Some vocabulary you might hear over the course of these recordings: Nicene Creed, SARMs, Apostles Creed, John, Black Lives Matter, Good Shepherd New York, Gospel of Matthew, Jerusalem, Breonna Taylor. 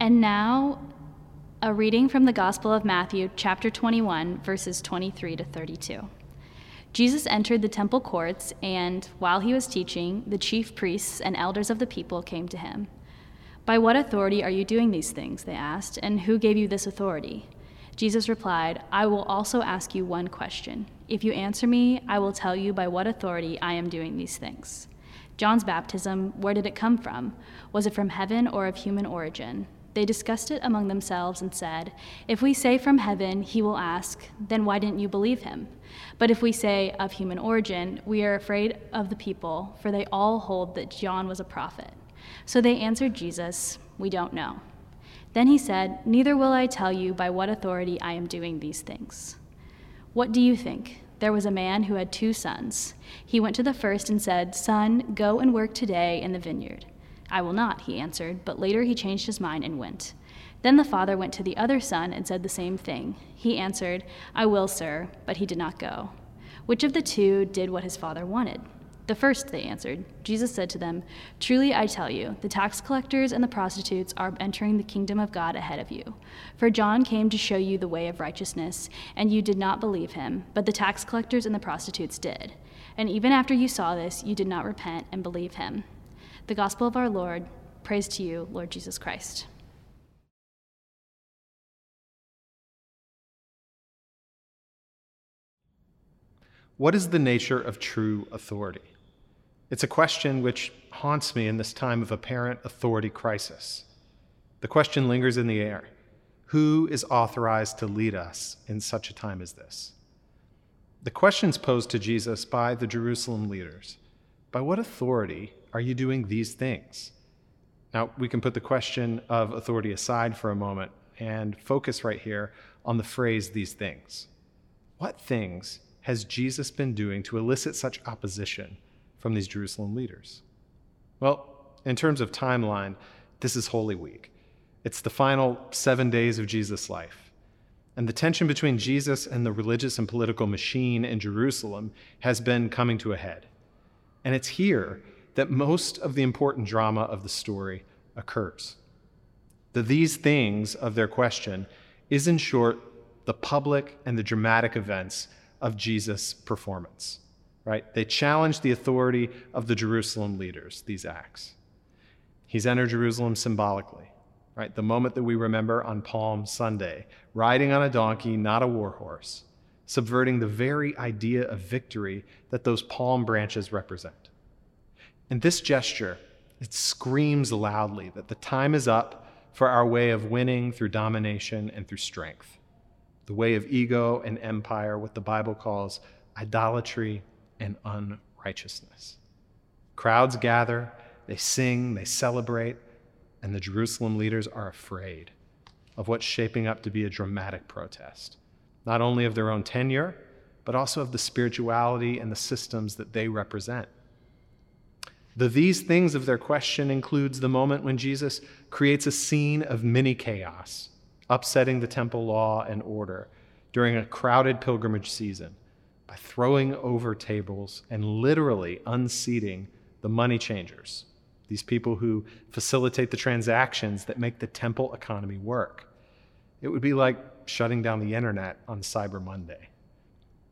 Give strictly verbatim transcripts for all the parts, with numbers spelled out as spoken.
And now, a reading from the Gospel of Matthew, chapter twenty-one, verses twenty-three to thirty-two. Jesus entered the temple courts, and while he was teaching, the chief priests and elders of the people came to him. "By what authority are you doing these things?" they asked, "and who gave you this authority?" Jesus replied, "I will also ask you one question. If you answer me, I will tell you by what authority I am doing these things. John's baptism, where did it come from? Was it from heaven or of human origin?" They discussed it among themselves and said, "If we say from heaven, he will ask, then why didn't you believe him? But if we say of human origin, we are afraid of the people, for they all hold that John was a prophet." So they answered Jesus, "We don't know." Then he said, "Neither will I tell you by what authority I am doing these things. What do you think? There was a man who had two sons. He went to the first and said, 'Son, go and work today in the vineyard.' 'I will not,' he answered, but later he changed his mind and went. Then the father went to the other son and said the same thing. He answered, 'I will, sir,' but he did not go. Which of the two did what his father wanted?" "The first," they answered. Jesus said to them, "Truly I tell you, the tax collectors and the prostitutes are entering the kingdom of God ahead of you. For John came to show you the way of righteousness, and you did not believe him, but the tax collectors and the prostitutes did. And even after you saw this, you did not repent and believe him." The gospel of our Lord. Praise to you, Lord Jesus Christ. What is the nature of true authority? It's a question which haunts me in this time of apparent authority crisis. The question lingers in the air. Who is authorized to lead us in such a time as this? The questions posed to Jesus by the Jerusalem leaders: by what authority are you doing these things? Now, we can put the question of authority aside for a moment and focus right here on the phrase "these things." What things has Jesus been doing to elicit such opposition from these Jerusalem leaders? Well, in terms of timeline, this is Holy Week. It's the final seven days of Jesus' life. And the tension between Jesus and the religious and political machine in Jerusalem has been coming to a head. And it's here that most of the important drama of the story occurs. The "these things" of their question is, in short, the public and the dramatic events of Jesus' performance, right? They challenge the authority of the Jerusalem leaders, these acts. He's entered Jerusalem symbolically, right? The moment that we remember on Palm Sunday, riding on a donkey, not a war horse, subverting the very idea of victory that those palm branches represent. And this gesture, it screams loudly that the time is up for our way of winning through domination and through strength, the way of ego and empire, what the Bible calls idolatry and unrighteousness. Crowds gather, they sing, they celebrate, and the Jerusalem leaders are afraid of what's shaping up to be a dramatic protest, not only of their own tenure, but also of the spirituality and the systems that they represent. The "these things" of their question includes the moment when Jesus creates a scene of mini chaos, upsetting the temple law and order during a crowded pilgrimage season by throwing over tables and literally unseating the money changers, these people who facilitate the transactions that make the temple economy work. It would be like shutting down the internet on Cyber Monday.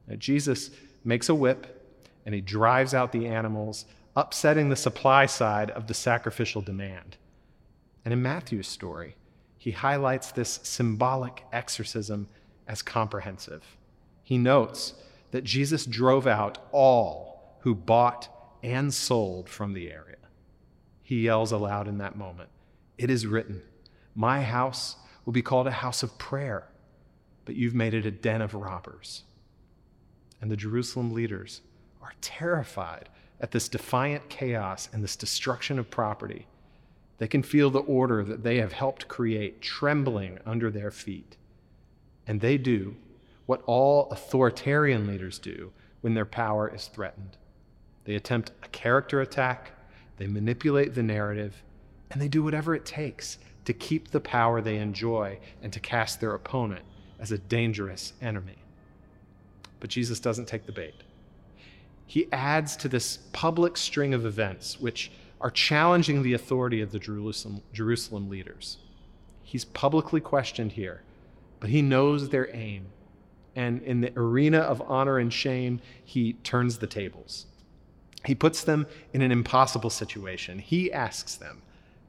Now, Jesus makes a whip and he drives out the animals, upsetting the supply side of the sacrificial demand. And in Matthew's story, he highlights this symbolic exorcism as comprehensive. He notes that Jesus drove out all who bought and sold from the area. He yells aloud in that moment, "It is written, 'My house will be called a house of prayer,' but you've made it a den of robbers." And the Jerusalem leaders are terrified at this defiant chaos and this destruction of property, they can feel the order that they have helped create trembling under their feet. And they do what all authoritarian leaders do when their power is threatened. They attempt a character attack, they manipulate the narrative, and they do whatever it takes to keep the power they enjoy and to cast their opponent as a dangerous enemy. But Jesus doesn't take the bait. He adds to this public string of events which are challenging the authority of the Jerusalem, Jerusalem leaders. He's publicly questioned here, but he knows their aim. And in the arena of honor and shame, he turns the tables. He puts them in an impossible situation. He asks them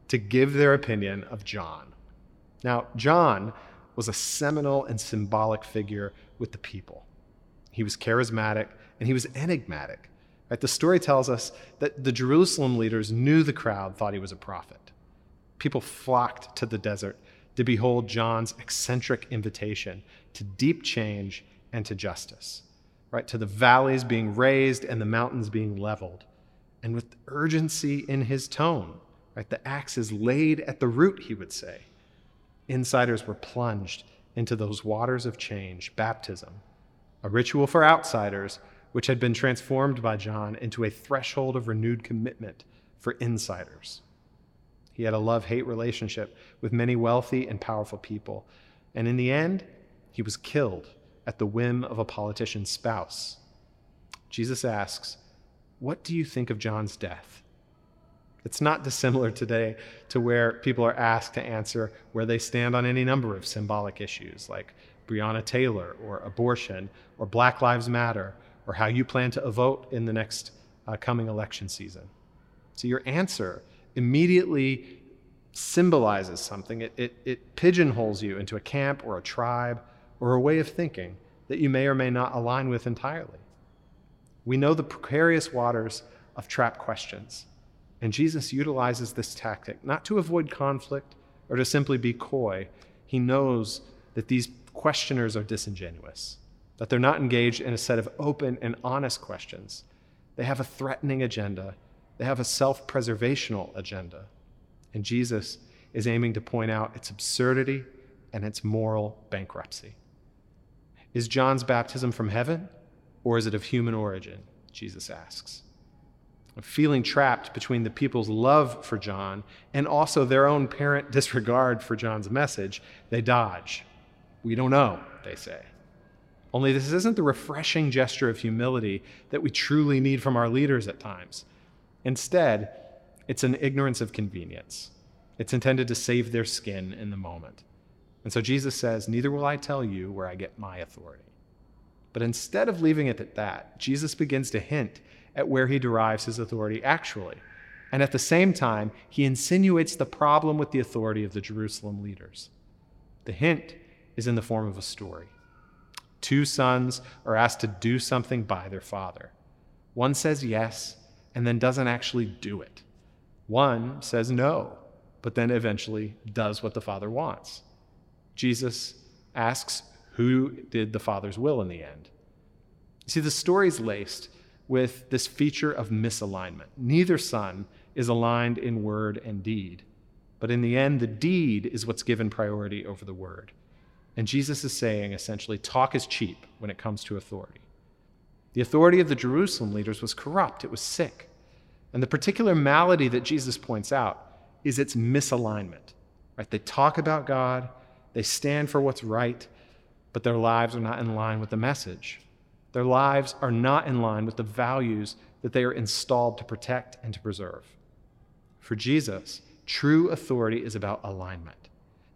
to give their opinion of John. Now, John was a seminal and symbolic figure with the people. He was charismatic and he was enigmatic. Right? The story tells us that the Jerusalem leaders knew the crowd thought he was a prophet. People flocked to the desert to behold John's eccentric invitation to deep change and to justice, right? To the valleys being raised and the mountains being leveled. And with urgency in his tone, right? The axe is laid at the root, he would say. Insiders were plunged into those waters of change, baptism, a ritual for outsiders, which had been transformed by John into a threshold of renewed commitment for insiders. He had a love-hate relationship with many wealthy and powerful people, and in the end, he was killed at the whim of a politician's spouse. Jesus asks, "What do you think of John's death?" It's not dissimilar today to where people are asked to answer where they stand on any number of symbolic issues like Breonna Taylor or abortion or Black Lives Matter, or how you plan to vote in the next uh, coming election season. So your answer immediately symbolizes something. It, it, it pigeonholes you into a camp or a tribe or a way of thinking that you may or may not align with entirely. We know the precarious waters of trap questions, and Jesus utilizes this tactic not to avoid conflict or to simply be coy. He knows that these questioners are disingenuous, that they're not engaged in a set of open and honest questions. They have a threatening agenda. They have a self-preservational agenda. And Jesus is aiming to point out its absurdity and its moral bankruptcy. Is John's baptism from heaven, or is it of human origin? Jesus asks. I'm feeling trapped between the people's love for John and also their own apparent disregard for John's message, they dodge. "We don't know," they say. Only this isn't the refreshing gesture of humility that we truly need from our leaders at times. Instead, it's an ignorance of convenience. It's intended to save their skin in the moment. And so Jesus says, "Neither will I tell you where I get my authority." But instead of leaving it at that, Jesus begins to hint at where he derives his authority actually. And at the same time, he insinuates the problem with the authority of the Jerusalem leaders. The hint is in the form of a story. Two sons are asked to do something by their father. One says yes, and then doesn't actually do it. One says no, but then eventually does what the father wants. Jesus asks, who did the father's will in the end? You see, the story's laced with this feature of misalignment. Neither son is aligned in word and deed, but in the end, the deed is what's given priority over the word. And Jesus is saying, essentially, talk is cheap when it comes to authority. The authority of the Jerusalem leaders was corrupt, it was sick. And the particular malady that Jesus points out is its misalignment. Right? They talk about God, they stand for what's right, but their lives are not in line with the message. Their lives are not in line with the values that they are installed to protect and to preserve. For Jesus, true authority is about alignment.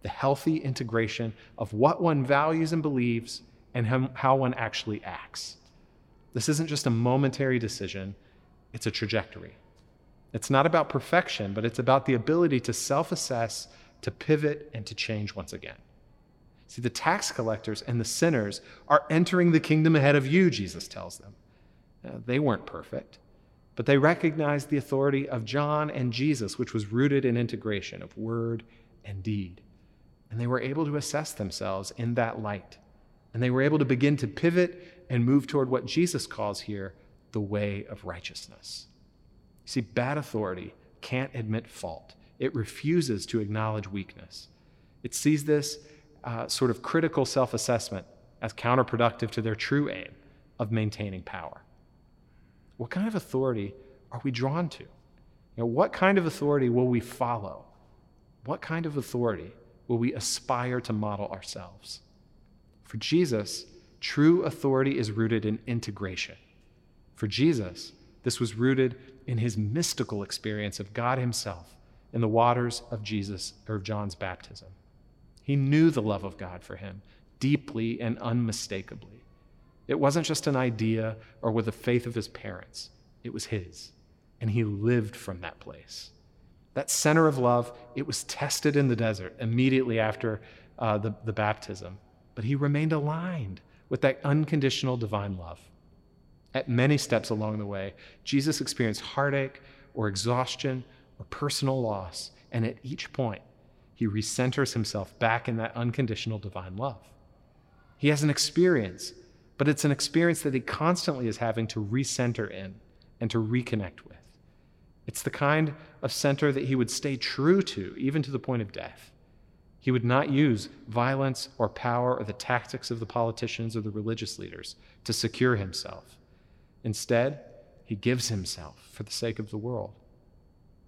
The healthy integration of what one values and believes and how one actually acts. This isn't just a momentary decision, it's a trajectory. It's not about perfection, but it's about the ability to self-assess, to pivot, and to change once again. See, the tax collectors and the sinners are entering the kingdom ahead of you, Jesus tells them. Now, they weren't perfect, but they recognized the authority of John and Jesus, which was rooted in integration of word and deed. And they were able to assess themselves in that light. And they were able to begin to pivot and move toward what Jesus calls here the way of righteousness. See, bad authority can't admit fault. It refuses to acknowledge weakness. It sees this uh, sort of critical self-assessment as counterproductive to their true aim of maintaining power. What kind of authority are we drawn to? You know, what kind of authority will we follow? What kind of authority will we aspire to model ourselves? For Jesus, true authority is rooted in integration. For Jesus, this was rooted in his mystical experience of God himself in the waters of Jesus or of John's baptism. He knew the love of God for him deeply and unmistakably. It wasn't just an idea or with the faith of his parents. It was his, and he lived from that place. That center of love, it was tested in the desert immediately after uh, the, the baptism, but he remained aligned with that unconditional divine love. At many steps along the way, Jesus experienced heartache or exhaustion or personal loss, and at each point, he recenters himself back in that unconditional divine love. He has an experience, but it's an experience that he constantly is having to recenter in and to reconnect with. It's the kind of center that he would stay true to, even to the point of death. He would not use violence or power or the tactics of the politicians or the religious leaders to secure himself. Instead, he gives himself for the sake of the world.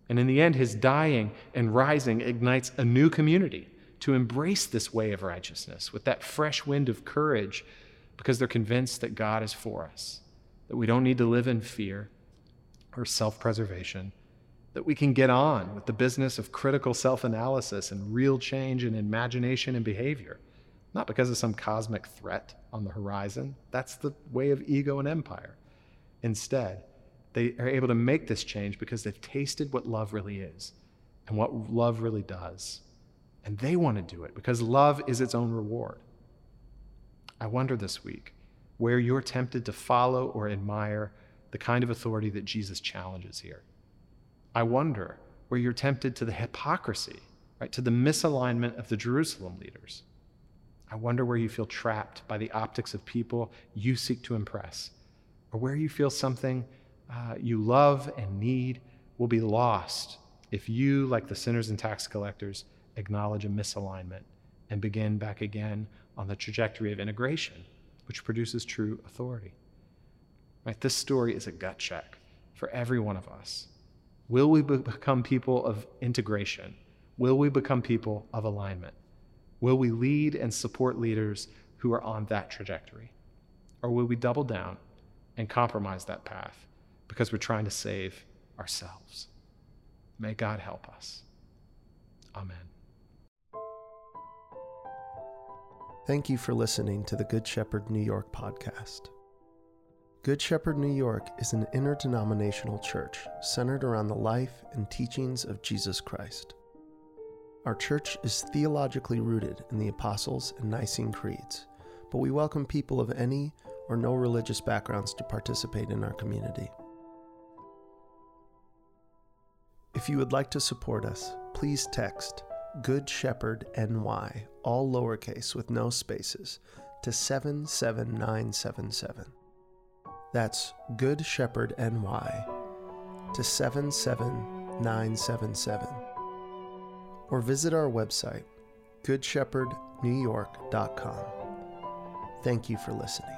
And in the end, his dying and rising ignites a new community to embrace this way of righteousness with that fresh wind of courage, because they're convinced that God is for us, that we don't need to live in fear or self-preservation, that we can get on with the business of critical self-analysis and real change in imagination and behavior, not because of some cosmic threat on the horizon. That's the way of ego and empire. Instead, they are able to make this change because they've tasted what love really is and what love really does. And they want to do it because love is its own reward. I wonder this week where you're tempted to follow or admire the kind of authority that Jesus challenges here. I wonder where you're tempted to the hypocrisy, right, to the misalignment of the Jerusalem leaders. I wonder where you feel trapped by the optics of people you seek to impress, or where you feel something uh, you love and need will be lost if you, like the sinners and tax collectors, acknowledge a misalignment and begin back again on the trajectory of integration, which produces true authority. Right, this story is a gut check for every one of us. Will we become people of integration? Will we become people of alignment? Will we lead and support leaders who are on that trajectory? Or will we double down and compromise that path because we're trying to save ourselves? May God help us. Amen. Thank you for listening to the Good Shepherd New York podcast. Good Shepherd New York is an interdenominational church centered around the life and teachings of Jesus Christ. Our church is theologically rooted in the Apostles and Nicene Creeds, but we welcome people of any or no religious backgrounds to participate in our community. If you would like to support us, please text Good Shepherd N Y, all lowercase with no spaces, to seven seven nine seven seven. That's Good Shepherd N Y to seven seven nine seven seven. Or visit our website, good shepherd new york dot com. Thank you for listening.